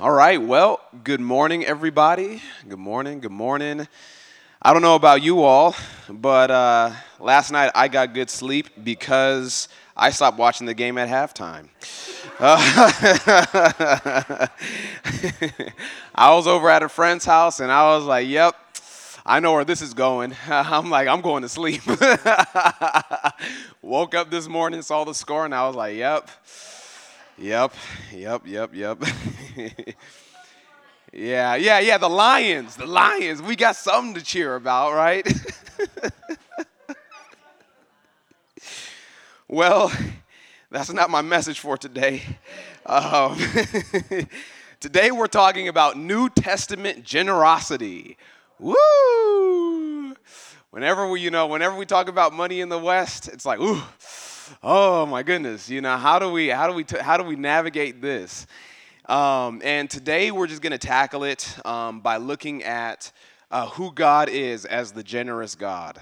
All right, well, good morning, everybody. Good morning. I don't know about you all, but last night I got good sleep because I stopped watching the game at halftime. I was over at a friend's house, and I was like, yep, I know where this is going. I'm going to sleep. Woke up this morning, saw the score, and I was like, yep. Yeah, the Lions. We got something to cheer about, right? Well, that's not my message for today. Today we're talking about New Testament generosity. Woo! Whenever we talk about money in the West, it's like, ooh, oh my goodness, how do we navigate this? And today we're just going to tackle it by looking at who God is as the generous God,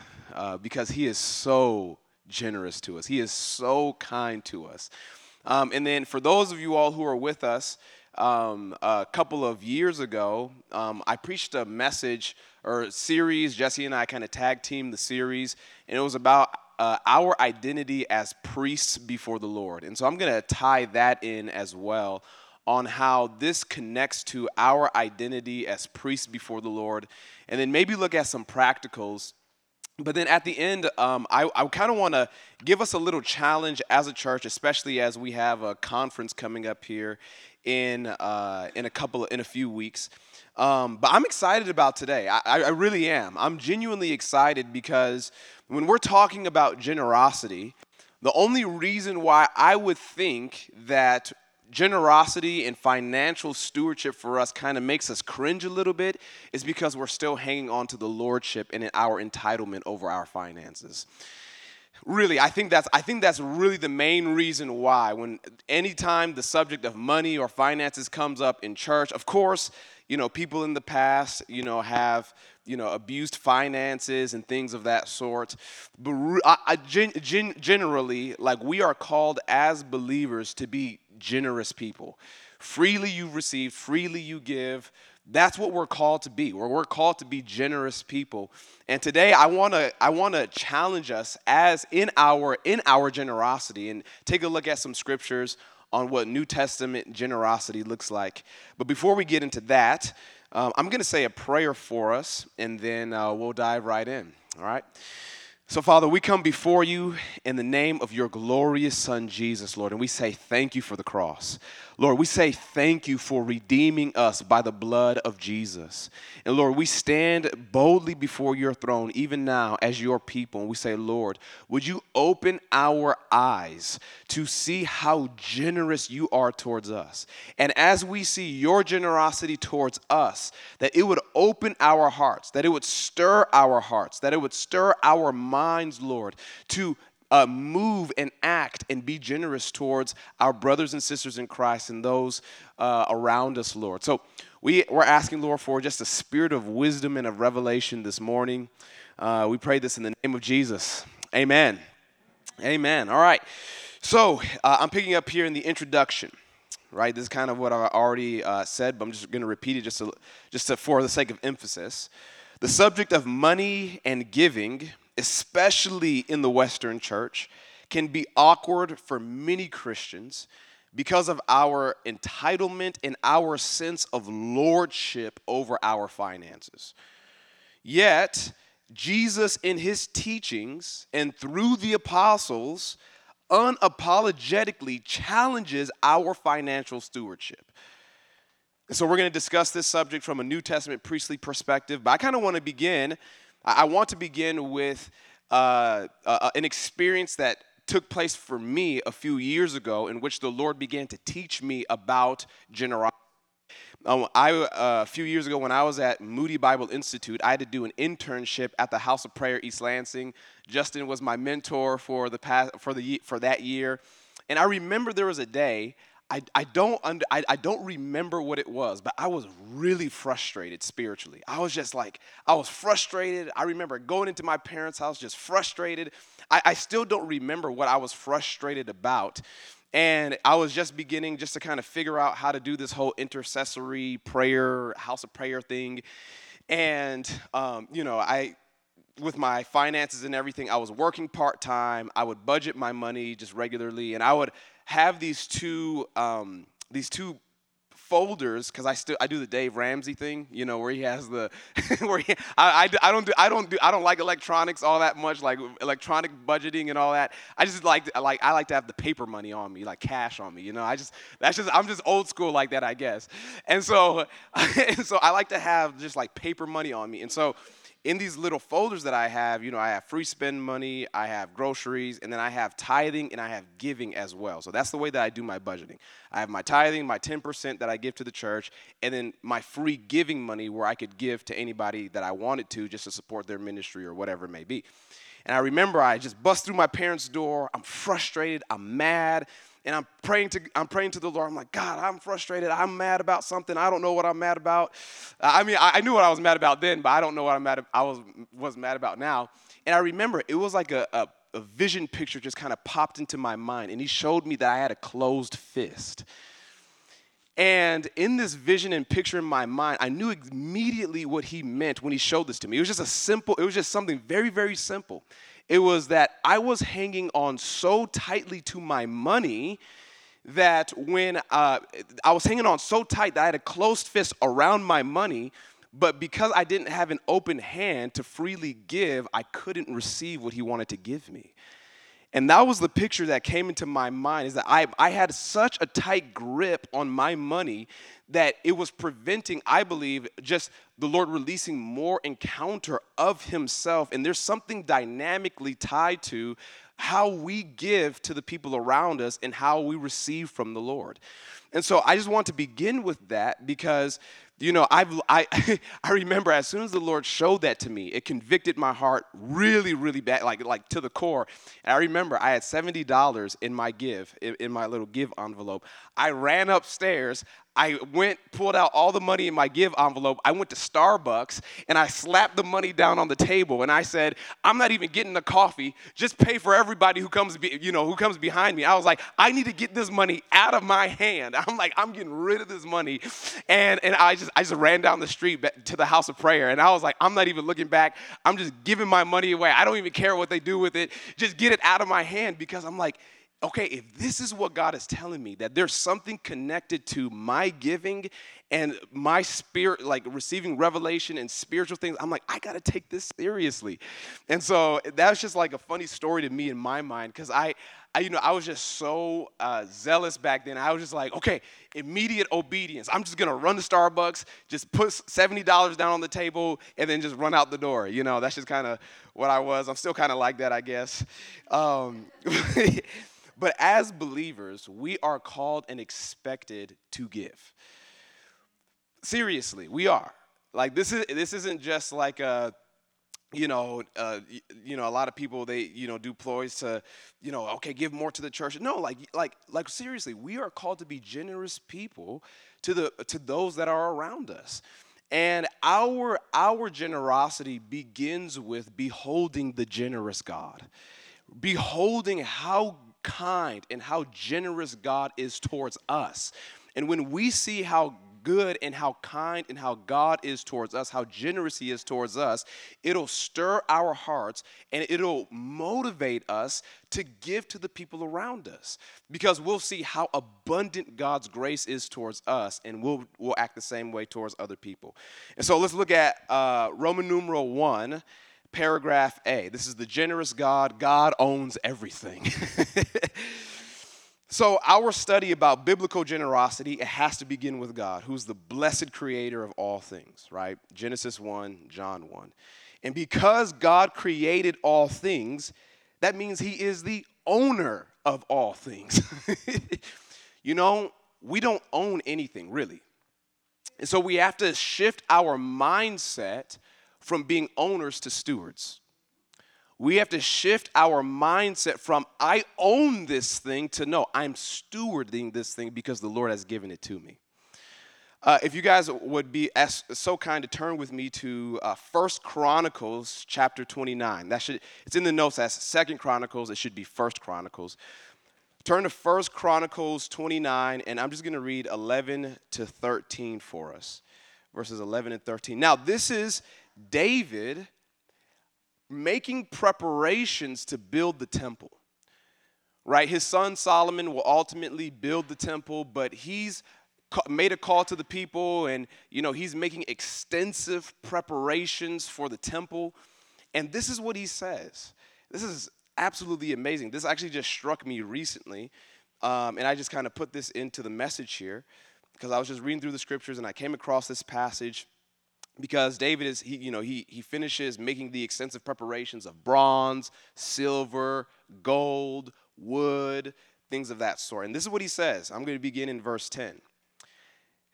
because He is so generous to us. He is so kind to us. And then for those of you all who are with us, a couple of years ago, I preached a message or series. Jesse and I kind of tag teamed the series, and it was about our identity as priests before the Lord. And so I'm going to tie that in as well, on how this connects to our identity as priests before the Lord, and then maybe look at some practicals. But then at the end, I kind of want to give us a little challenge as a church, especially as we have a conference coming up here in a few weeks. But I'm excited about today. I really am. I'm genuinely excited because when we're talking about generosity, the only reason why I would think that generosity and financial stewardship for us kind of makes us cringe a little bit is because we're still hanging on to the lordship and our entitlement over our finances. Really, I think that's really the main reason why when anytime the subject of money or finances comes up in church, of course, people in the past, have abused finances and things of that sort. But generally, like, we are called as believers to be generous people. Freely you receive, freely you give. That's what we're called to be. We're called to be generous people. And today, I wanna challenge us as in our generosity and take a look at some scriptures on what New Testament generosity looks like. But before we get into that, I'm going to say a prayer for us, and then we'll dive right in, all right? So, Father, we come before you in the name of your glorious Son, Jesus, Lord, and we say thank you for the cross. Lord, we say thank you for redeeming us by the blood of Jesus. And, Lord, we stand boldly before your throne even now as your people, and we say, Lord, would you open our eyes to see how generous you are towards us? And as we see your generosity towards us, that it would open our hearts, that it would stir our hearts, that it would stir our minds, Lord, to move and act and be generous towards our brothers and sisters in Christ and those around us, Lord. So we're asking, Lord, for just a spirit of wisdom and of revelation this morning. We pray this in the name of Jesus. Amen. Amen. All right. So I'm picking up here in the introduction, right? This is kind of what I already said, but I'm just going to repeat it just for the sake of emphasis. The subject of money and giving, especially in the Western church, can be awkward for many Christians because of our entitlement and our sense of lordship over our finances. Yet, Jesus in his teachings and through the apostles unapologetically challenges our financial stewardship. And so we're going to discuss this subject from a New Testament priestly perspective, but I want to begin with an experience that took place for me a few years ago in which the Lord began to teach me about generosity. A few years ago when I was at Moody Bible Institute, I had to do an internship at the House of Prayer East Lansing. Justin was my mentor for that year. And I remember there was a day, I don't remember what it was, but I was really frustrated spiritually. I was frustrated. I remember going into my parents' house just frustrated. I still don't remember what I was frustrated about. And I was just beginning just to kind of figure out how to do this whole intercessory prayer, house of prayer thing. And, with my finances and everything, I was working part-time. I would budget my money just regularly, and I would have these two folders, because I do the Dave Ramsey thing, you know, where he has the I don't like electronics all that much, like electronic budgeting and all that. I just like to have the paper money on me, like cash on me, you know. I'm just old school like that, I guess. And so I like to have just like paper money on me. And so in these little folders that I have, you know, I have free spend money, I have groceries, and then I have tithing and I have giving as well. So that's the way that I do my budgeting. I have my tithing, my 10% that I give to the church, and then my free giving money where I could give to anybody that I wanted to just to support their ministry or whatever it may be. And I remember I just bust through my parents' door. I'm frustrated. I'm mad. And I'm praying to the Lord. I'm like, God, I'm frustrated. I'm mad about something. I don't know what I'm mad about. I mean, I knew what I was mad about then, but I don't know what I was mad about now. And I remember it was like a vision picture just kind of popped into my mind, and he showed me that I had a closed fist. And in this vision and picture in my mind, I knew immediately what he meant when he showed this to me. It was just something very, very simple. It was that I was hanging on so tightly to my money that when I was hanging on so tight that I had a closed fist around my money, but because I didn't have an open hand to freely give, I couldn't receive what he wanted to give me. And that was the picture that came into my mind, is that I had such a tight grip on my money that it was preventing, I believe, just the Lord releasing more encounter of himself. And there's something dynamically tied to how we give to the people around us and how we receive from the Lord. And so I just want to begin with that because, you know, I remember as soon as the Lord showed that to me, it convicted my heart really, really bad, like to the core. And I remember I had $70 in my in my little give envelope. I ran upstairs. I pulled out all the money in my give envelope. I went to Starbucks, and I slapped the money down on the table, and I said, I'm not even getting a coffee. Just pay for everybody who comes behind me. I was like, I need to get this money out of my hand. I'm like, I'm getting rid of this money. And I just ran down the street to the house of prayer, and I was like, I'm not even looking back. I'm just giving my money away. I don't even care what they do with it. Just get it out of my hand, because I'm like, okay, if this is what God is telling me, that there's something connected to my giving and my spirit, like receiving revelation and spiritual things, I'm like, I got to take this seriously. And so that's just like a funny story to me in my mind, because I was just so zealous back then. I was just like, okay, immediate obedience. I'm just going to run to Starbucks, just put $70 down on the table, and then just run out the door. You know, that's just kind of what I was. I'm still kind of like that, I guess. But as believers, we are called and expected to give. Seriously, we are. Like this isn't just like a lot of people, they, you know, do ploys to, you know, okay, give more to the church. No, like seriously, we are called to be generous people to those that are around us. And our generosity begins with beholding the generous God. Beholding how kind and how generous God is towards us. And when we see how good and how kind and how God is towards us, how generous he is towards us, it'll stir our hearts and it'll motivate us to give to the people around us, because we'll see how abundant God's grace is towards us, and we'll act the same way towards other people. And so let's look at Roman numeral 1. Paragraph A. This is the generous God. God owns everything. So our study about biblical generosity, it has to begin with God, who's the blessed creator of all things, right? Genesis 1, John 1. And because God created all things, that means he is the owner of all things. You know, we don't own anything, really. And so we have to shift our mindset from being owners to stewards. We have to shift our mindset from I own this thing to no, I'm stewarding this thing because the Lord has given it to me. If you guys would be so kind to turn with me to 1 Chronicles chapter 29. It's in the notes as 2 Chronicles. It should be 1 Chronicles. Turn to 1 Chronicles 29, and I'm just going to read 11 to 13 for us, verses 11 and 13. Now, this is David making preparations to build the temple, right? His son Solomon will ultimately build the temple, but he's made a call to the people, and, he's making extensive preparations for the temple. And this is what he says. This is absolutely amazing. This actually just struck me recently, and I just kind of put this into the message here because I was just reading through the scriptures, and I came across this passage because David is, he finishes making the extensive preparations of bronze, silver, gold, wood, things of that sort. And this is what he says. I'm going to begin in verse 10. It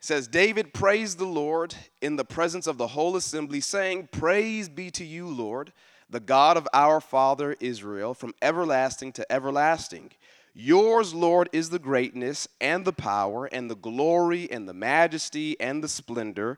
says, David praised the Lord in the presence of the whole assembly, saying, Praise be to you, Lord, the God of our father Israel, from everlasting to everlasting. Yours, Lord, is the greatness and the power and the glory and the majesty and the splendor,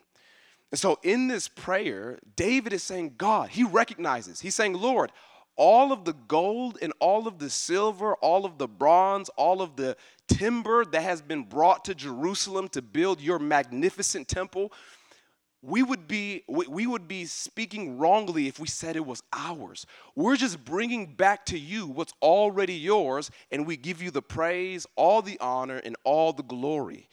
And so in this prayer, David is saying, God, he recognizes. He's saying, Lord, all of the gold and all of the silver, all of the bronze, all of the timber that has been brought to Jerusalem to build your magnificent temple, we would be speaking wrongly if we said it was ours. We're just bringing back to you what's already yours, and we give you the praise, all the honor, and all the glory.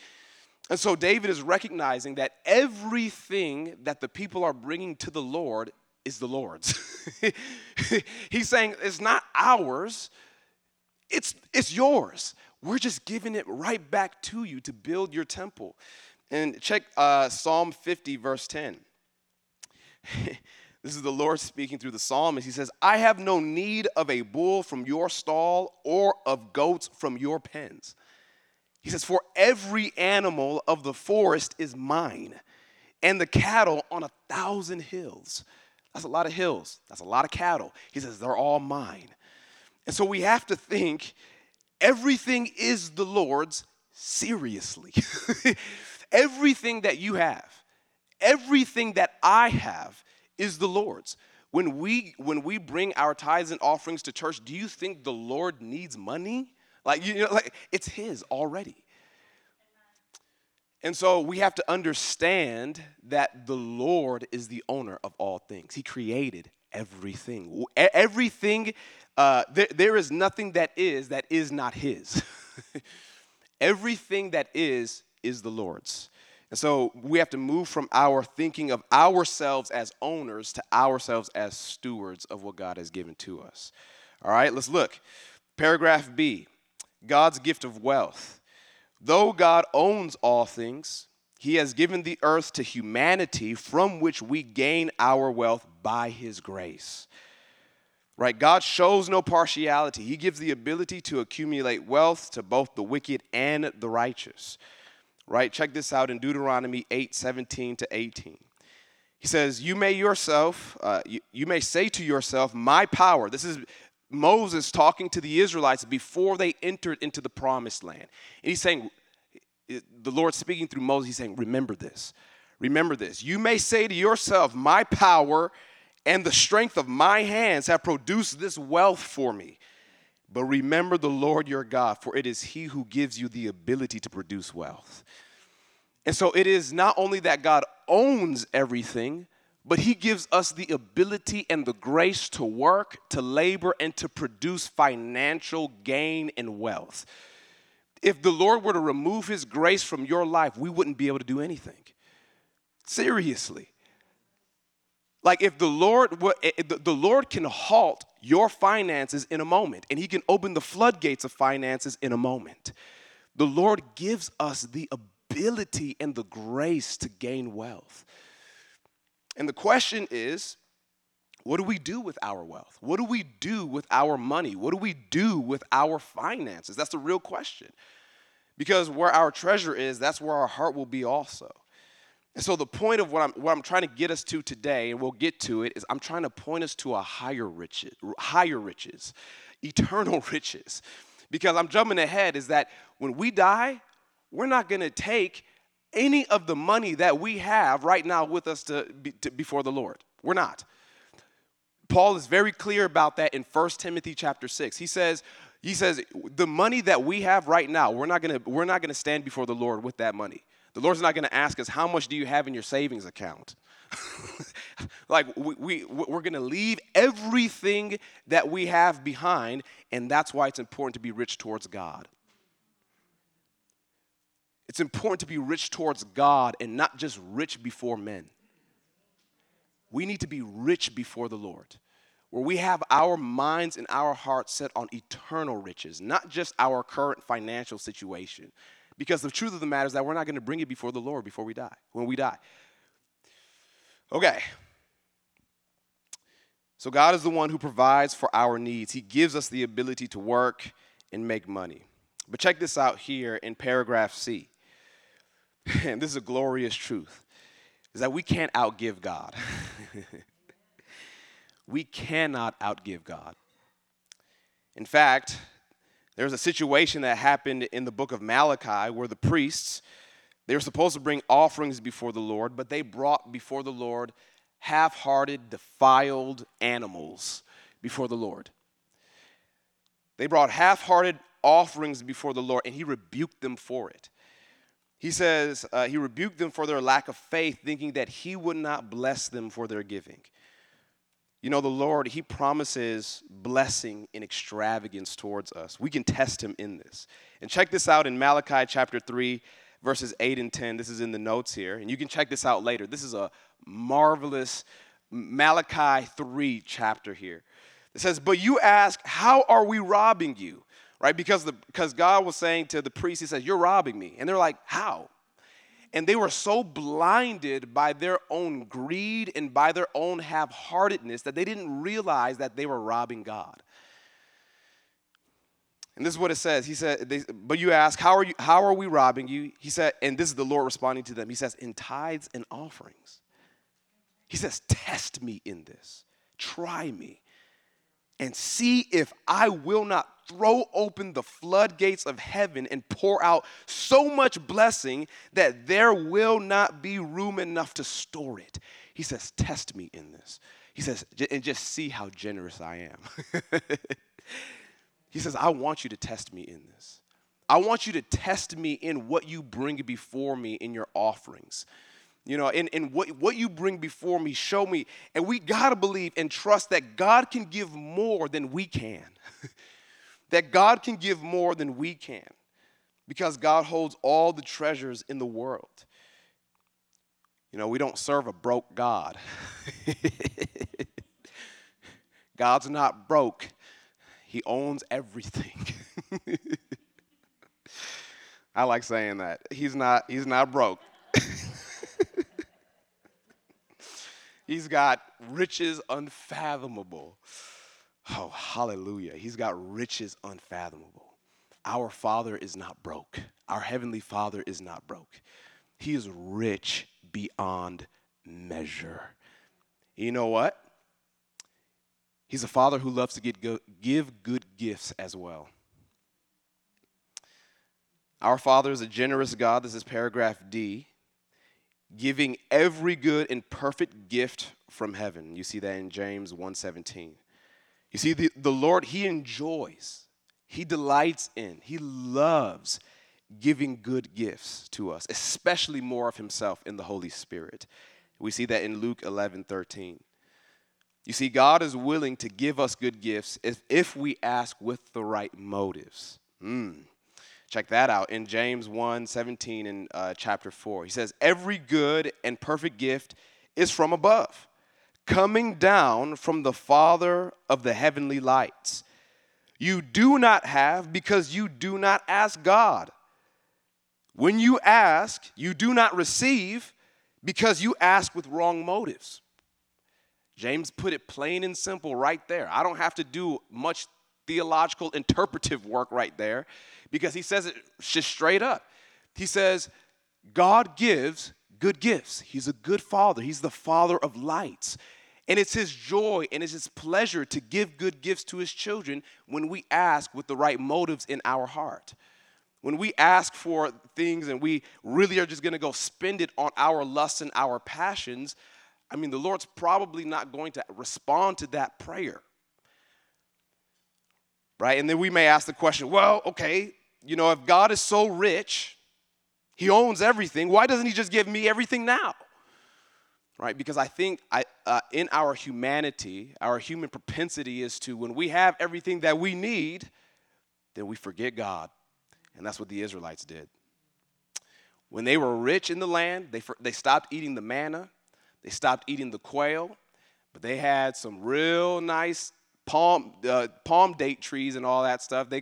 And so David is recognizing that everything that the people are bringing to the Lord is the Lord's. He's saying it's not ours, it's yours. We're just giving it right back to you to build your temple. And check Psalm 50, verse 10. This is the Lord speaking through the psalmist. He says, I have no need of a bull from your stall or of goats from your pens. He says, for every animal of the forest is mine, and the cattle on 1,000 hills. That's a lot of hills. That's a lot of cattle. He says, they're all mine. And so we have to think everything is the Lord's seriously. Everything that you have, everything that I have is the Lord's. When we bring our tithes and offerings to church, do you think the Lord needs money? It's his already. And so we have to understand that the Lord is the owner of all things. He created everything. Everything, there is nothing that is not his. Everything that is the Lord's. And so we have to move from our thinking of ourselves as owners to ourselves as stewards of what God has given to us. All right, let's look. Paragraph B, God's gift of wealth. Though God owns all things, he has given the earth to humanity from which we gain our wealth by his grace. Right? God shows no partiality. He gives the ability to accumulate wealth to both the wicked and the righteous. Right? Check this out in Deuteronomy 8:17 to 18. He says, you may say to yourself, my power, this is Moses talking to the Israelites before they entered into the promised land. And he's saying, the Lord speaking through Moses, he's saying, remember this. Remember this. You may say to yourself, my power and the strength of my hands have produced this wealth for me. But remember the Lord your God, for it is he who gives you the ability to produce wealth. And so it is not only that God owns everything, but he gives us the ability and the grace to work, to labor, and to produce financial gain and wealth. If the Lord were to remove his grace from your life, we wouldn't be able to do anything. Seriously. If the Lord can halt your finances in a moment, and he can open the floodgates of finances in a moment. The Lord gives us the ability and the grace to gain wealth. And the question is, What do we do with our wealth? What do we do with our money? What do we do with our finances? That's the real question. Because where our treasure is, that's where our heart will be also. And so the point of what I'm trying to get us to today, and we'll get to it, is I'm trying to point us to a higher riches, eternal riches. Because I'm jumping ahead, is that when we die, we're not going to take any of the money that we have right now with us to before the Lord. We're not. Paul is very clear about that in 1 Timothy chapter 6. He says, the money that we have right now, we're not going to stand before the Lord with that money. The Lord's not going to ask us, how much do you have in your savings account? Like, we're going to leave everything that we have behind, and that's why it's important to be rich towards God. It's important to be rich towards God and not just rich before men. We need to be rich before the Lord, where we have our minds and our hearts set on eternal riches, not just our current financial situation. Because the truth of the matter is that we're not going to bring it before the Lord before we die, when we die. Okay. So God is the one who provides for our needs. He gives us the ability to work and make money. But check this out here in paragraph C. And this is a glorious truth. Is that we can't outgive God. We cannot outgive God. In fact, there's a situation that happened in the book of Malachi where the priests, they were supposed to bring offerings before the Lord, but they brought before the Lord half-hearted, defiled animals before the Lord. They brought half-hearted offerings before the Lord, and he rebuked them for it. He says he rebuked them for their lack of faith, thinking that he would not bless them for their giving. You know, the Lord, he promises blessing and extravagance towards us. We can test him in this. And check this out in Malachi chapter 3, verses 8 and 10. This is in the notes here, and you can check this out later. This is a marvelous Malachi 3 chapter here. It says, but you ask, how are we robbing you? Right, because God was saying to the priests, he says, you're robbing me. And they're like, how? And they were so blinded by their own greed and by their own half-heartedness that they didn't realize that they were robbing God. And this is what it says. He said, but you ask, how are we robbing you? He said, and this is the Lord responding to them. He says, in tithes and offerings. He says, test me in this. Try me. And see if I will not throw open the floodgates of heaven and pour out so much blessing that there will not be room enough to store it. He says, test me in this. He says, and just see how generous I am. He says, I want you to test me in this. I want you to test me in what you bring before me in your offerings. You know, and what you bring before me, show me. And we got to believe and trust that God can give more than we can. That God can give more than we can. Because God holds all the treasures in the world. You know, we don't serve a broke God. God's not broke. He owns everything. I like saying that. He's not broke. He's got riches unfathomable. Oh, hallelujah. He's got riches unfathomable. Our Father is not broke. Our Heavenly Father is not broke. He is rich beyond measure. You know what? He's a Father who loves to give good gifts as well. Our Father is a generous God. This is paragraph D. Giving every good and perfect gift from heaven. You see that in James 1:17. You see, the Lord, he enjoys, he delights in, he loves giving good gifts to us, especially more of himself in the Holy Spirit. We see that in Luke 11:13. You see, God is willing to give us good gifts if we ask with the right motives. Check that out in James 1:17 and chapter 4. He says, every good and perfect gift is from above, coming down from the Father of the heavenly lights. You do not have because you do not ask God. When you ask, you do not receive because you ask with wrong motives. James put it plain and simple right there. I don't have to do much theological interpretive work right there because he says it just straight up. He says, God gives good gifts. He's a good father. He's the father of lights. And it's his joy and it's his pleasure to give good gifts to his children when we ask with the right motives in our heart. When we ask for things and we really are just going to go spend it on our lusts and our passions, I mean, the Lord's probably not going to respond to that prayer, right? And then we may ask the question, well, okay, you know, if God is so rich, he owns everything, why doesn't he just give me everything now, right? Because I think in our humanity, our human propensity is to, when we have everything that we need, then we forget God. And that's what the Israelites did. When they were rich in the land, they stopped eating the manna. They stopped eating the quail. But they had some real nice palm date trees and all that stuff. They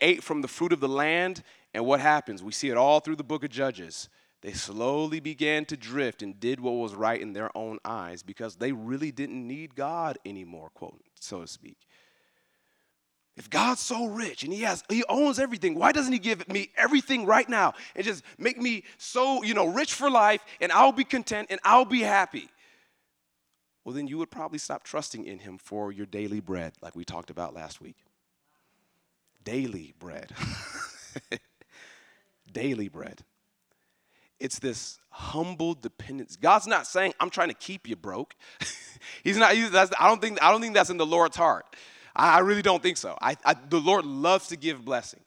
ate from the fruit of the land. And what happens? We see it all through the book of Judges. They slowly began to drift and did what was right in their own eyes because they really didn't need God anymore, quote, so to speak. If God's so rich and he owns everything, why doesn't he give me everything right now and just make me so, rich for life and I'll be content and I'll be happy? Well, then you would probably stop trusting in him for your daily bread like we talked about last week. Daily bread. Daily bread. It's this humble dependence. God's not saying, I'm trying to keep you broke. I don't think that's in the Lord's heart. I really don't think so. The Lord loves to give blessing.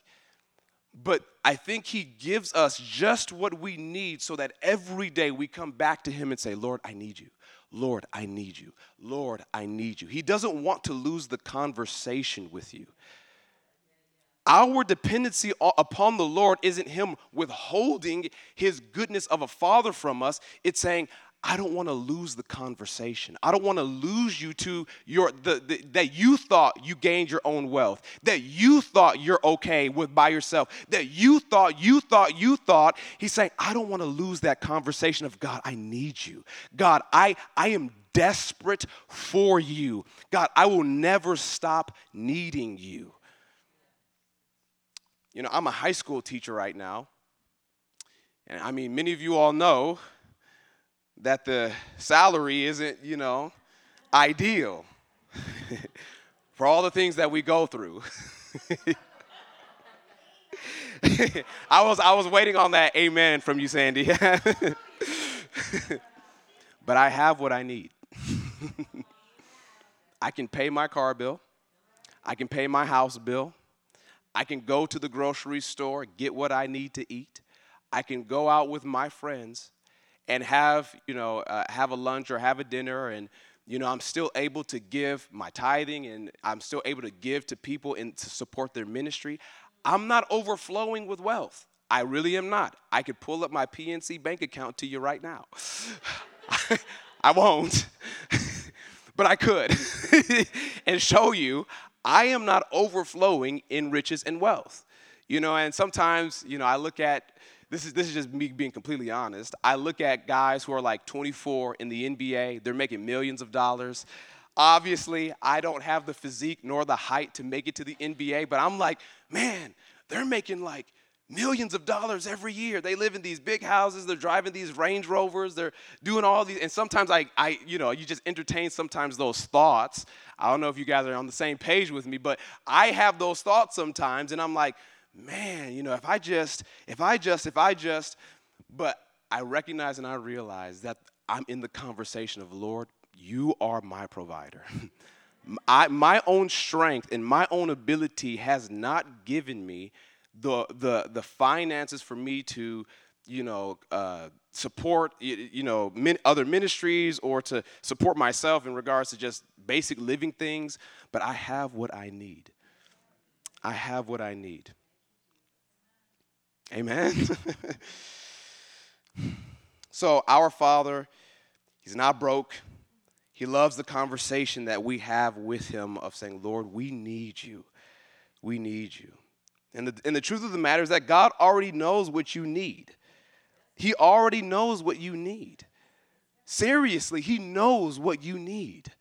But I think he gives us just what we need so that every day we come back to him and say, Lord, I need you. Lord, I need you. Lord, I need you. He doesn't want to lose the conversation with you. Our dependency upon the Lord isn't him withholding his goodness of a father from us. It's saying, I don't want to lose the conversation. I don't want to lose you to that you thought you gained your own wealth, that you thought you're okay with by yourself, that you thought. He's saying, I don't want to lose that conversation of, God, I need you. God, I am desperate for you. God, I will never stop needing you. I'm a high school teacher right now. And I mean, many of you all know that the salary isn't, ideal for all the things that we go through. I was waiting on that amen from you, Sandy. But I have what I need. I can pay my car bill. I can pay my house bill. I can go to the grocery store, get what I need to eat. I can go out with my friends and have a lunch or have a dinner, and I'm still able to give my tithing, and I'm still able to give to people and to support their ministry. I'm not overflowing with wealth. I really am not. I could pull up my PNC bank account to you right now. I won't, but I could and show you I am not overflowing in riches and wealth. And sometimes, I look at, this is just me being completely honest. I look at guys who are like 24 in the NBA. They're making millions of dollars. Obviously, I don't have the physique nor the height to make it to the NBA, but I'm like, man, they're making like millions of dollars every year. They live in these big houses. They're driving these Range Rovers. They're doing all these. And sometimes you just entertain sometimes those thoughts. I don't know if you guys are on the same page with me, but I have those thoughts sometimes, and I'm like, man, if I just, but I recognize and I realize that I'm in the conversation of, Lord, you are my provider. My own strength and my own ability has not given me the finances for me to, support, other ministries or to support myself in regards to just basic living things, but I have what I need. I have what I need. Amen. So our Father, he's not broke. He loves the conversation that we have with him of saying, Lord, we need you. We need you. And the truth of the matter is that God already knows what you need. He already knows what you need. Seriously, he knows what you need.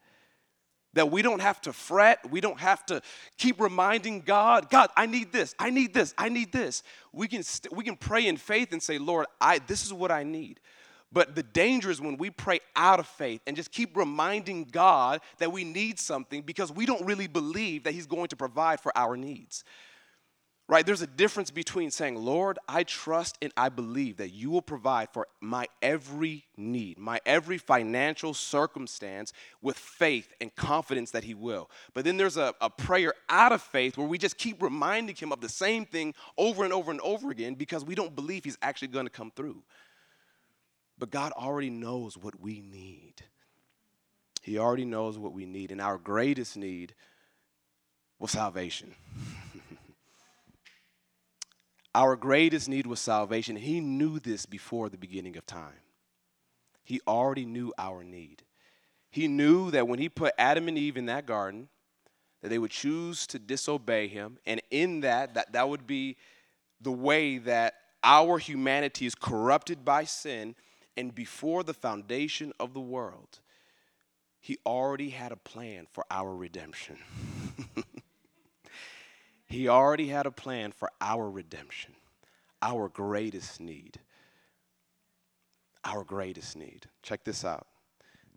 That we don't have to fret. We don't have to keep reminding God, God, I need this. I need this. I need this. We can pray in faith and say, Lord, this is what I need. But the danger is when we pray out of faith and just keep reminding God that we need something because we don't really believe that he's going to provide for our needs. Right? There's a difference between saying, Lord, I trust and I believe that you will provide for my every need, my every financial circumstance with faith and confidence that he will. But then there's a prayer out of faith where we just keep reminding him of the same thing over and over and over again because we don't believe he's actually going to come through. But God already knows what we need. He already knows what we need. And our greatest need was salvation. Our greatest need was salvation. He knew this before the beginning of time. He already knew our need. He knew that when he put Adam and Eve in that garden, that they would choose to disobey him. And in that would be the way that our humanity is corrupted by sin. And before the foundation of the world, he already had a plan for our redemption. He already had a plan for our redemption, our greatest need. Our greatest need. Check this out.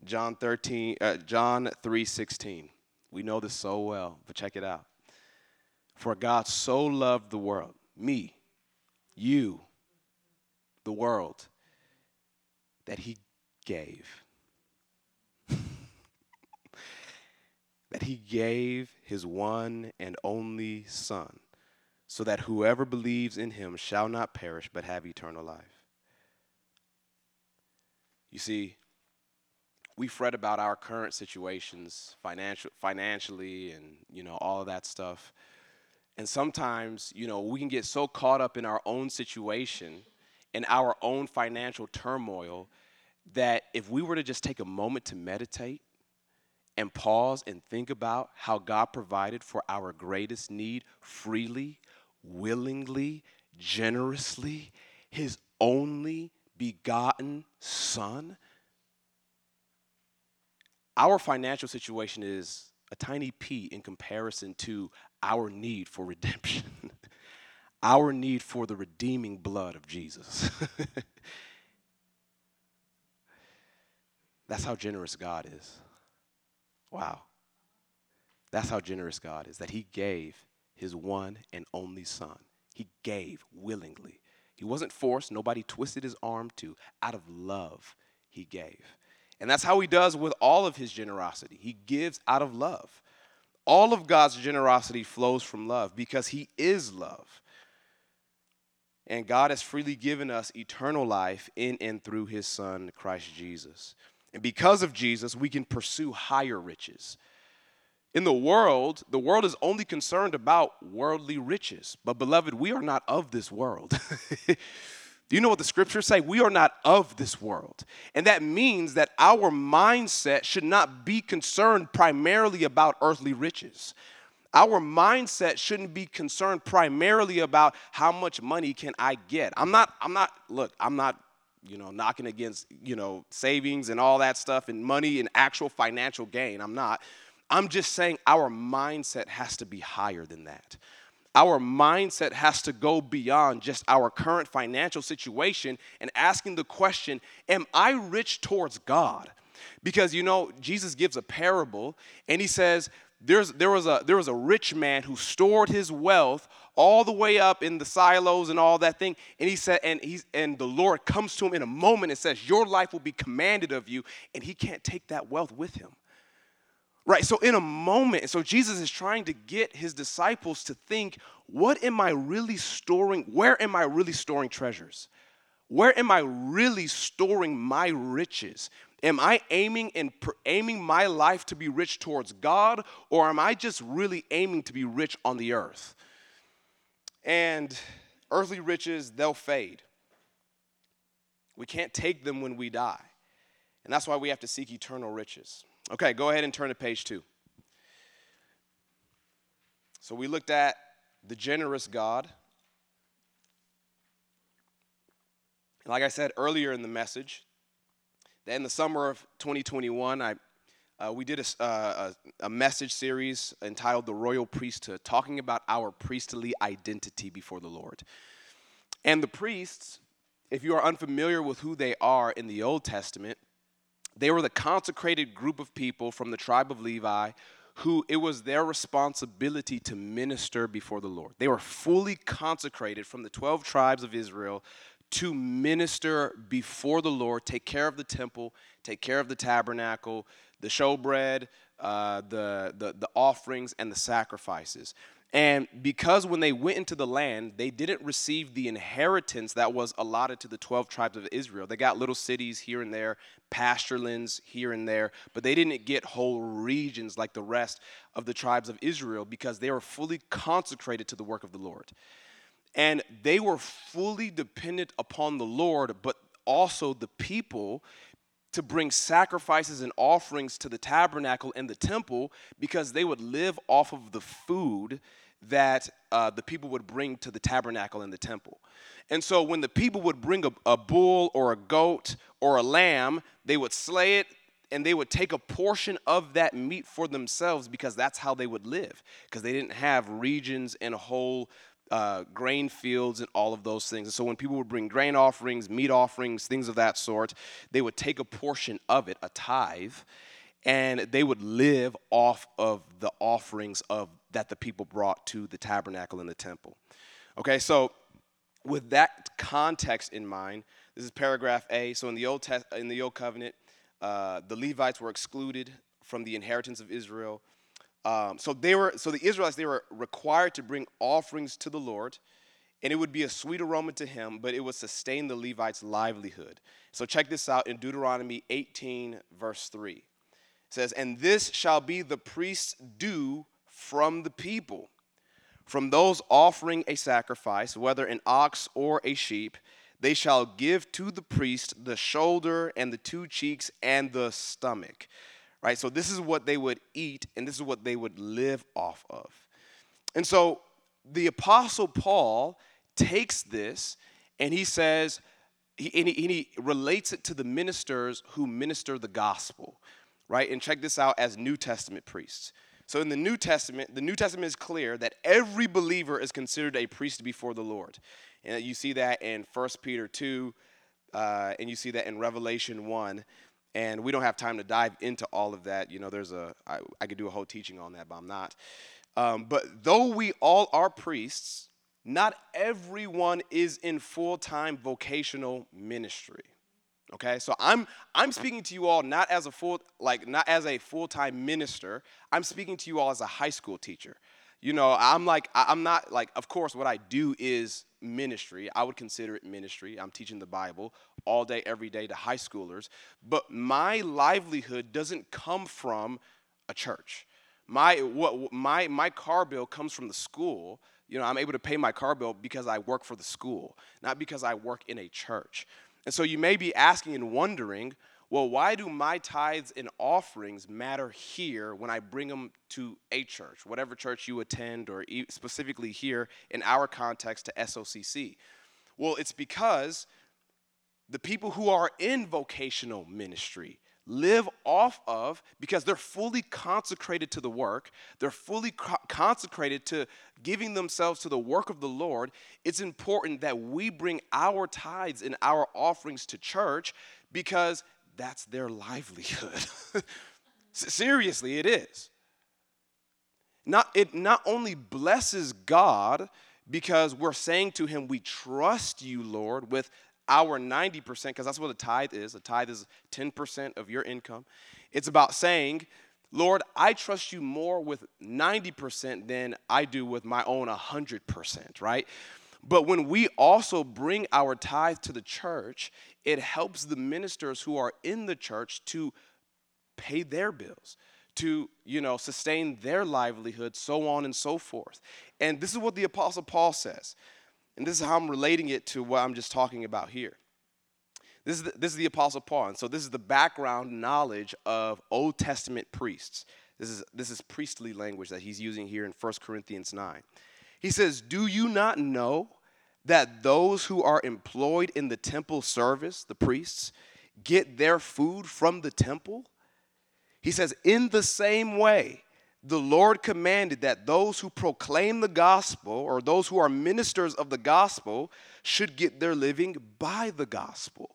John 3:16. We know this so well, but check it out. For God so loved the world, me, you, the world, that he gave. That he gave his one and only Son, so that whoever believes in him shall not perish but have eternal life. You see, we fret about our current situations financially and, all of that stuff. And sometimes, we can get so caught up in our own situation and our own financial turmoil that if we were to just take a moment to meditate, and pause and think about how God provided for our greatest need freely, willingly, generously, his only begotten Son. Our financial situation is a tiny p in comparison to our need for redemption, our need for the redeeming blood of Jesus. That's how generous God is. Wow. That's how generous God is, that he gave his one and only Son. He gave willingly. He wasn't forced. Nobody twisted his arm to. Out of love, he gave. And that's how he does with all of his generosity. He gives out of love. All of God's generosity flows from love because he is love. And God has freely given us eternal life in and through his Son, Christ Jesus. And because of Jesus, we can pursue higher riches. In the world is only concerned about worldly riches. But, beloved, we are not of this world. Do you know what the scriptures say? We are not of this world. And that means that our mindset should not be concerned primarily about earthly riches. Our mindset shouldn't be concerned primarily about how much money can I get. I'm not knocking against, savings and all that stuff and money and actual financial gain. I'm just saying our mindset has to be higher than that. Our mindset has to go beyond just our current financial situation and asking the question, am I rich towards God? Because, Jesus gives a parable and he says, There was a rich man who stored his wealth all the way up in the silos and all that thing. And he said, and the Lord comes to him in a moment and says, your life will be commanded of you. And he can't take that wealth with him. Right. So in a moment, so Jesus is trying to get his disciples to think, what am I really storing? Where am I really storing treasures? Where am I really storing my riches? Am I aiming my life to be rich towards God, or am I just really aiming to be rich on the earth? And earthly riches, they'll fade. We can't take them when we die. And that's why we have to seek eternal riches. Okay, go ahead and turn to page 2. So we looked at the generous God. Like I said earlier in the message, In the summer of 2021, we did a message series entitled The Royal Priesthood, talking about our priestly identity before the Lord. And the priests, if you are unfamiliar with who they are in the Old Testament, they were the consecrated group of people from the tribe of Levi who it was their responsibility to minister before the Lord. They were fully consecrated from the 12 tribes of Israel to minister before the Lord, take care of the temple, take care of the tabernacle, the showbread, the offerings, and the sacrifices. And because when they went into the land, they didn't receive the inheritance that was allotted to the 12 tribes of Israel. They got little cities here and there, pasture lands here and there, but they didn't get whole regions like the rest of the tribes of Israel because they were fully consecrated to the work of the Lord. And they were fully dependent upon the Lord, but also the people to bring sacrifices and offerings to the tabernacle and the temple because they would live off of the food that the people would bring to the tabernacle and the temple. And so when the people would bring a bull or a goat or a lamb, they would slay it and they would take a portion of that meat for themselves because that's how they would live because they didn't have regions and whole grain fields and all of those things. And so when people would bring grain offerings, meat offerings, things of that sort, they would take a portion of it, a tithe, and they would live off of the offerings of that the people brought to the tabernacle and the temple. Okay, so with that context in mind, this is paragraph A. So in the Old Covenant, the Levites were excluded from the inheritance of Israel. So the Israelites, they were required to bring offerings to the Lord, and it would be a sweet aroma to him, but it would sustain the Levites' livelihood. So check this out in Deuteronomy 18, verse 3. It says, "And this shall be the priest's due from the people, from those offering a sacrifice, whether an ox or a sheep, they shall give to the priest the shoulder and the two cheeks and the stomach." Right, so this is what they would eat, and this is what they would live off of. And so the Apostle Paul takes this, and he says, he relates it to the ministers who minister the gospel, right? And check this out as New Testament priests. So in the New Testament is clear that every believer is considered a priest before the Lord. And you see that in 1 Peter 2, and you see that in Revelation 1. And we don't have time to dive into all of that. You know, I could do a whole teaching on that, but I'm not. But though we all are priests, not everyone is in full-time vocational ministry. Okay, so I'm speaking to you all not as a full-time minister. I'm speaking to you all as a high school teacher. You know, I'm not, of course, what I do is ministry. I would consider it ministry. I'm teaching the Bible all day, every day to high schoolers. But my livelihood doesn't come from a church. My car bill comes from the school. You know, I'm able to pay my car bill because I work for the school, not because I work in a church. And so you may be asking and wondering, well, why do my tithes and offerings matter here when I bring them to a church, whatever church you attend, or specifically here in our context to SOCC? Well, it's because the people who are in vocational ministry live off of, because they're fully consecrated to the work, they're fully consecrated to giving themselves to the work of the Lord, it's important that we bring our tithes and our offerings to church because that's their livelihood. Seriously, it is. It not only blesses God because we're saying to him, we trust you, Lord, with our 90%, because that's what a tithe is. A tithe is 10% of your income. It's about saying, Lord, I trust you more with 90% than I do with my own 100%, right? But when we also bring our tithe to the church, it helps the ministers who are in the church to pay their bills, to, you know, sustain their livelihood, so on and so forth. And this is what the Apostle Paul says. And this is how I'm relating it to what I'm just talking about here. This is the Apostle Paul. And so this is the background knowledge of Old Testament priests. This is priestly language that he's using here in 1 Corinthians 9. He says, "Do you not know that those who are employed in the temple service, the priests, get their food from the temple? He says, in the same way, the Lord commanded that those who proclaim the gospel, or those who are ministers of the gospel, should get their living by the gospel.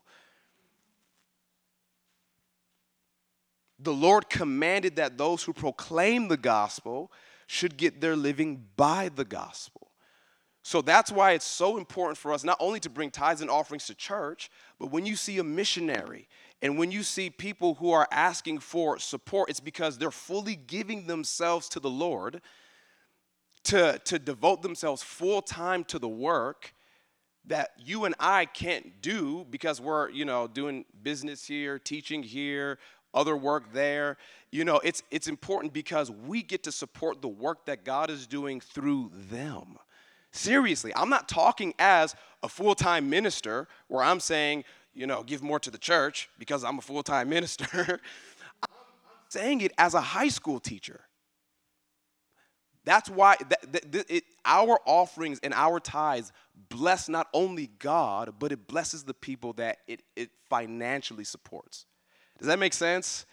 The Lord commanded that those who proclaim the gospel should get their living by the gospel. So that's why it's so important for us not only to bring tithes and offerings to church, but when you see a missionary and when you see people who are asking for support, it's because they're fully giving themselves to the Lord to devote themselves full time to the work that you and I can't do because we're, doing business here, teaching here, other work there. It's important because we get to support the work that God is doing through them. Seriously, I'm not talking as a full-time minister where I'm saying, give more to the church because I'm a full-time minister. I'm saying it as a high school teacher. That's why our offerings and our tithes bless not only God, but it blesses the people that it financially supports. Does that make sense?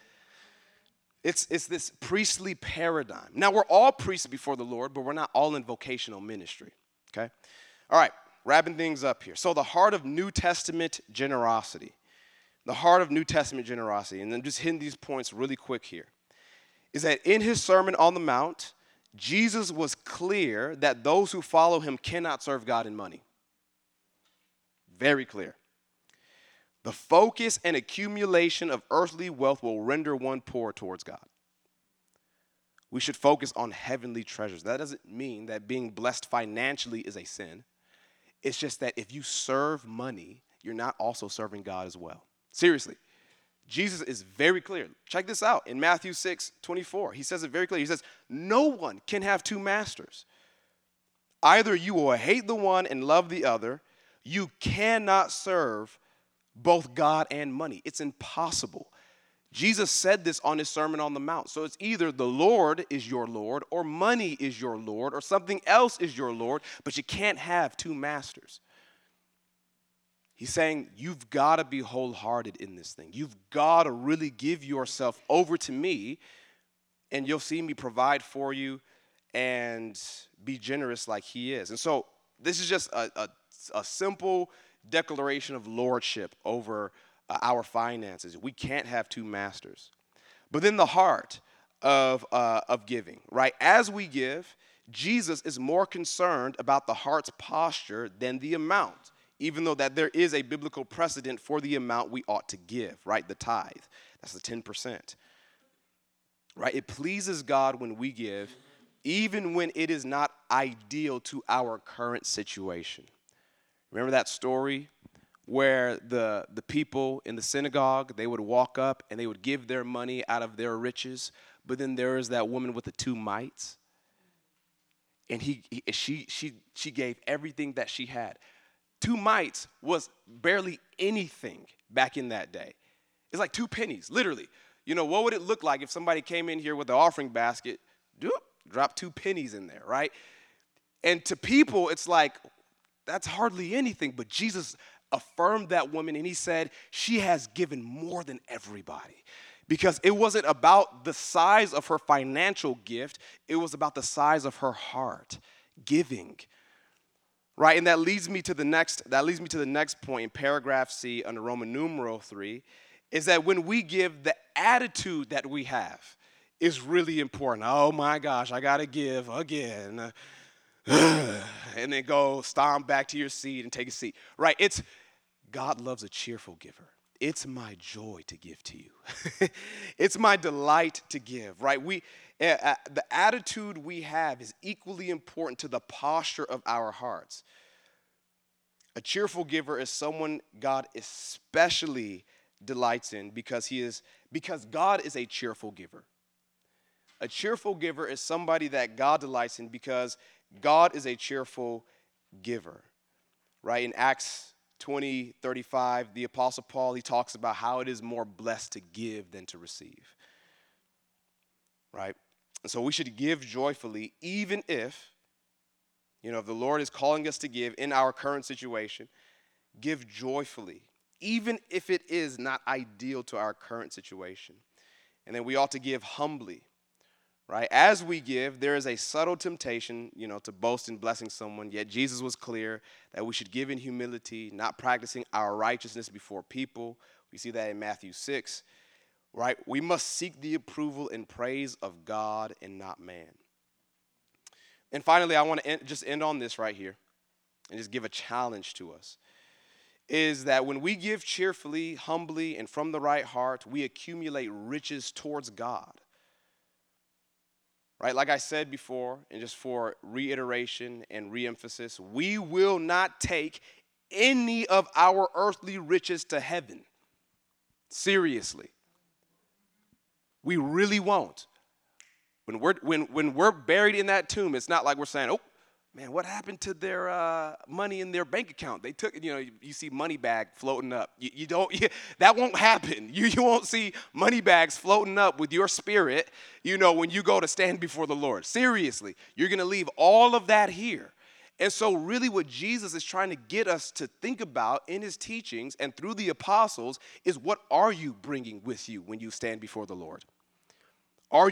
It's this priestly paradigm. Now, we're all priests before the Lord, but we're not all in vocational ministry. Okay? All right, wrapping things up here. So the heart of New Testament generosity. The heart of New Testament generosity, and then just hitting these points really quick here, is that in his Sermon on the Mount, Jesus was clear that those who follow him cannot serve God in money. Very clear. The focus and accumulation of earthly wealth will render one poor towards God. We should focus on heavenly treasures. That doesn't mean that being blessed financially is a sin. It's just that if you serve money, you're not also serving God as well. Seriously, Jesus is very clear. Check this out. In Matthew 6:24, he says it very clearly. He says, no one can have two masters. Either you will hate the one and love the other. You cannot serve both God and money. It's impossible. Jesus said this on his Sermon on the Mount. So it's either the Lord is your Lord, or money is your Lord, or something else is your Lord, but you can't have two masters. He's saying you've got to be wholehearted in this thing. You've got to really give yourself over to me, and you'll see me provide for you and be generous like he is. And so this is just a simple declaration of lordship over our finances. We can't have two masters. But then the heart of giving, right? As we give, Jesus is more concerned about the heart's posture than the amount, even though that there is a biblical precedent for the amount we ought to give, right? The tithe, that's the 10%, right? It pleases God when we give, even when it is not ideal to our current situation. Remember that story where the people in the synagogue, they would walk up and they would give their money out of their riches, but then there is that woman with the two mites, and she gave everything that she had. Two mites was barely anything back in that day. It's like 2 pennies, literally. What would it look like if somebody came in here with an offering basket, dropped 2 pennies in there, right? And to people, it's like, that's hardly anything, but Jesus affirmed that woman, and he said, she has given more than everybody, because it wasn't about the size of her financial gift. It was about the size of her heart giving, right? And that leads me to the next point in paragraph C under Roman numeral 3, is that when we give, the attitude that we have is really important. Oh my gosh, I got to give again. And then go stomp back to your seat and take a seat, right? It's God loves a cheerful giver. It's my joy to give to you. It's my delight to give, right? The attitude we have is equally important to the posture of our hearts. A cheerful giver is someone God especially delights in because God is a cheerful giver. A cheerful giver is somebody that God delights in because God is a cheerful giver, right? In Acts 20:35, the Apostle Paul, he talks about how it is more blessed to give than to receive, right? And so we should give joyfully, even if the Lord is calling us to give in our current situation, give joyfully, even if it is not ideal to our current situation. And then we ought to give humbly, right? As we give, there is a subtle temptation, to boast in blessing someone, yet Jesus was clear that we should give in humility, not practicing our righteousness before people. We see that in Matthew 6, right? We must seek the approval and praise of God and not man. And finally, I want to end on this right here and just give a challenge to us, is that when we give cheerfully, humbly, and from the right heart, we accumulate riches towards God, right? Like I said before, and just for reiteration and reemphasis, we will not take any of our earthly riches to heaven. Seriously. We really won't. When we're buried in that tomb, it's not like we're saying, oh, man, what happened to their money in their bank account? They took, you see money bag floating up. That won't happen. You won't see money bags floating up with your spirit, when you go to stand before the Lord. Seriously, you're going to leave all of that here. And so really what Jesus is trying to get us to think about in his teachings and through the apostles is, what are you bringing with you when you stand before the Lord? Are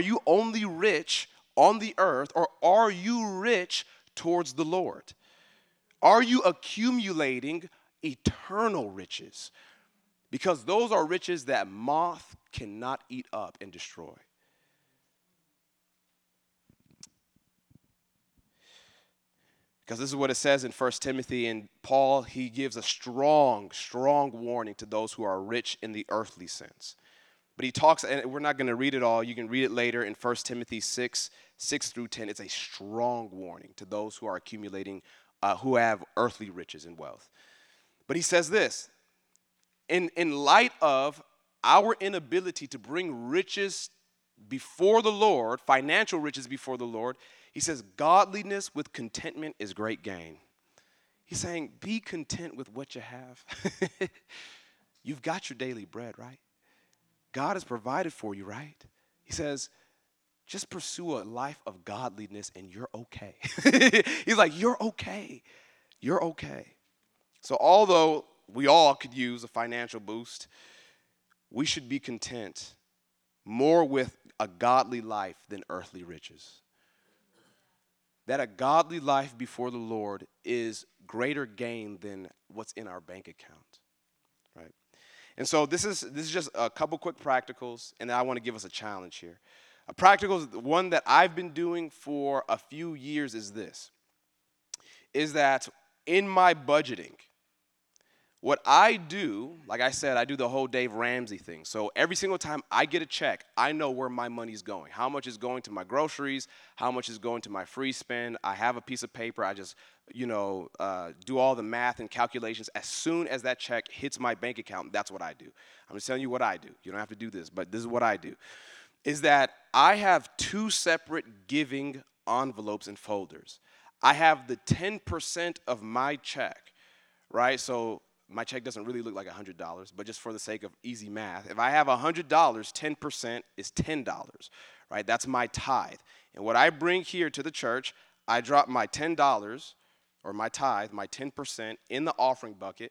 you only rich on the earth, or are you rich towards the Lord? Are you accumulating eternal riches? Because those are riches that moth cannot eat up and destroy. Because this is what it says in 1 Timothy, and Paul, he gives a strong, strong warning to those who are rich in the earthly sense. But he talks, and we're not going to read it all. You can read it later in 1 Timothy 6 through 10. It's a strong warning to those who are accumulating, who have earthly riches and wealth. But he says this, in light of our inability to bring riches before the Lord, financial riches before the Lord, he says, godliness with contentment is great gain. He's saying, be content with what you have. You've got your daily bread, right? God has provided for you, right? He says, just pursue a life of godliness and you're okay. He's like, you're okay. You're okay. So although we all could use a financial boost, we should be content more with a godly life than earthly riches. That a godly life before the Lord is greater gain than what's in our bank account, right? And so this is just a couple quick practicals, and I want to give us a challenge here. A practical, one that I've been doing for a few years is this, is that in my budgeting, what I do, like I said, I do the whole Dave Ramsey thing. So every single time I get a check, I know where my money's going. How much is going to my groceries? How much is going to my free spend? I have a piece of paper. I just, do all the math and calculations. As soon as that check hits my bank account, that's what I do. I'm just telling you what I do. You don't have to do this, but this is what I do, is that I have two separate giving envelopes and folders. I have the 10% of my check, right? So my check doesn't really look like $100, but just for the sake of easy math, if I have $100, 10% is $10, right? That's my tithe. And what I bring here to the church, I drop my $10 or my tithe, my 10% in the offering bucket,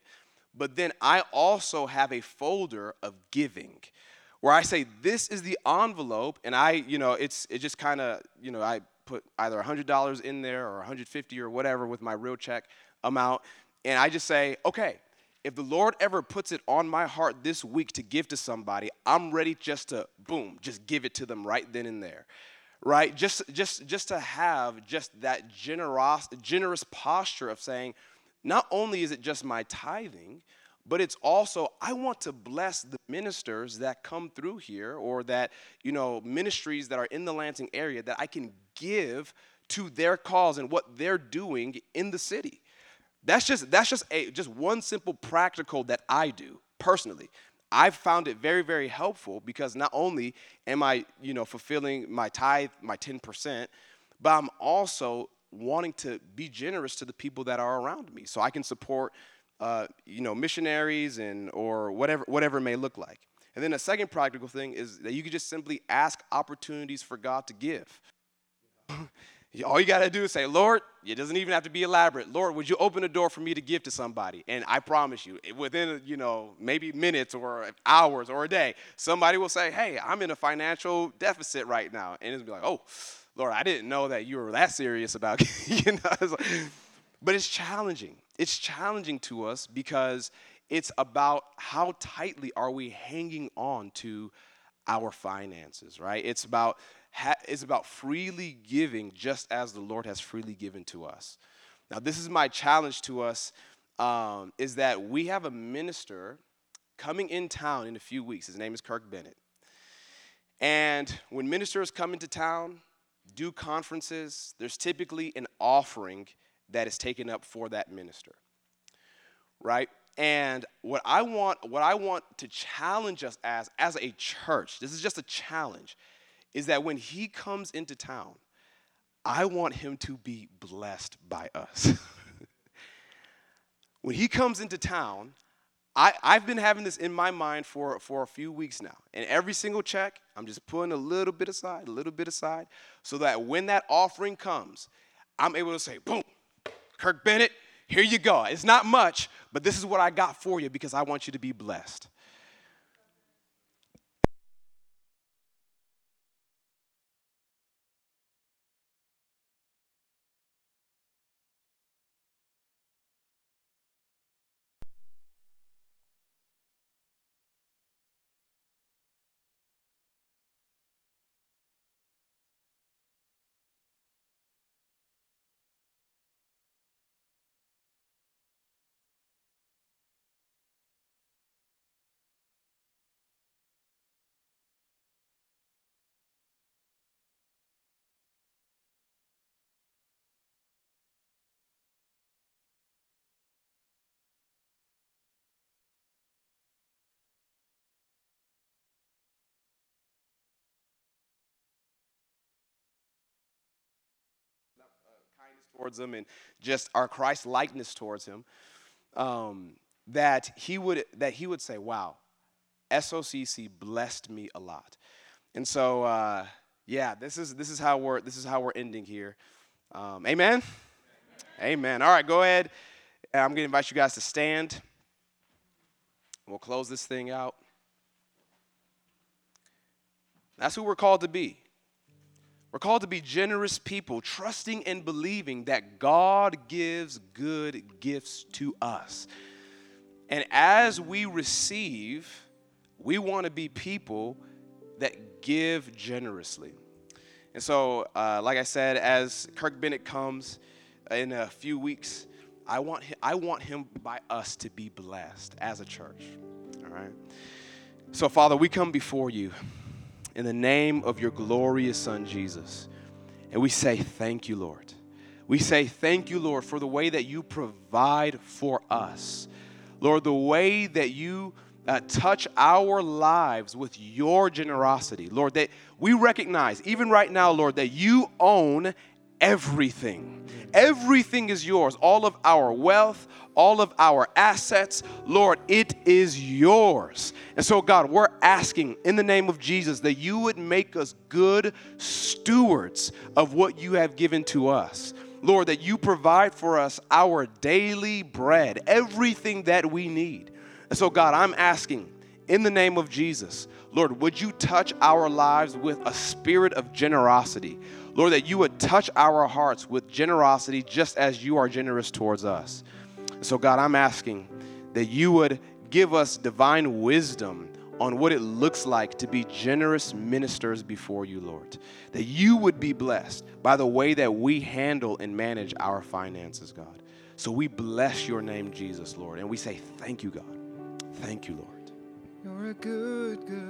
but then I also have a folder of giving where I say, this is the envelope, and I, it just kind of, I put either $100 in there or $150 or whatever with my real check amount, and I just say, okay, if the Lord ever puts it on my heart this week to give to somebody, I'm ready just to, boom, just give it to them right then and there, right? Just to have just that generous posture of saying, not only is it just my tithing, but it's also, I want to bless the ministers that come through here, or that, ministries that are in the Lansing area that I can give to their cause and what they're doing in the city. That's just one simple practical that I do personally. I've found it very, very helpful, because not only am I, fulfilling my tithe, my 10%, but I'm also wanting to be generous to the people that are around me, so I can support, missionaries and or whatever it may look like. And then a second practical thing is that you can just simply ask opportunities for God to give. All you got to do is say, Lord, it doesn't even have to be elaborate. Lord, would you open a door for me to give to somebody? And I promise you, within, maybe minutes or hours or a day, somebody will say, hey, I'm in a financial deficit right now. And it'll be like, oh, Lord, I didn't know that you were that serious about, It's like, but it's challenging. It's challenging to us because it's about how tightly are we hanging on to our finances, right? It's about freely giving just as the Lord has freely given to us. Now, this is my challenge to us, is that we have a minister coming in town in a few weeks. His name is Kirk Bennett. And when ministers come into town, do conferences, there's typically an offering that is taken up for that minister, right? And what I want to challenge us as a church, this is just a challenge, is that when he comes into town, I want him to be blessed by us. When he comes into town, I've been having this in my mind for a few weeks now. And every single check, I'm just putting a little bit aside, so that when that offering comes, I'm able to say, boom, Kirk Bennett, here you go. It's not much, but this is what I got for you because I want you to be blessed. Towards him and just our Christ likeness towards him, that he would say, wow, SOCC blessed me a lot. And so this is how we're ending here. Amen? Amen. All right, go ahead. I'm gonna invite you guys to stand. We'll close this thing out. That's who we're called to be. We're called to be generous people, trusting and believing that God gives good gifts to us. And as we receive, we want to be people that give generously. And so, like I said, as Kirk Bennett comes in a few weeks, I want him by us to be blessed as a church. All right? So, Father, we come before you in the name of your glorious Son, Jesus. And we say thank you, Lord. We say thank you, Lord, for the way that you provide for us. Lord, the way that you touch our lives with your generosity. Lord, that we recognize, even right now, Lord, that you own everything. Everything is yours. All of our wealth, all of our assets, Lord, it is yours. And so, God, we're asking in the name of Jesus that you would make us good stewards of what you have given to us. Lord, that you provide for us our daily bread, everything that we need. And so, God, I'm asking in the name of Jesus, Lord, would you touch our lives with a spirit of generosity? Lord, that you would touch our hearts with generosity just as you are generous towards us. So, God, I'm asking that you would give us divine wisdom on what it looks like to be generous ministers before you, Lord. That you would be blessed by the way that we handle and manage our finances, God. So we bless your name, Jesus, Lord, and we say thank you, God. Thank you, Lord. You're a good, good.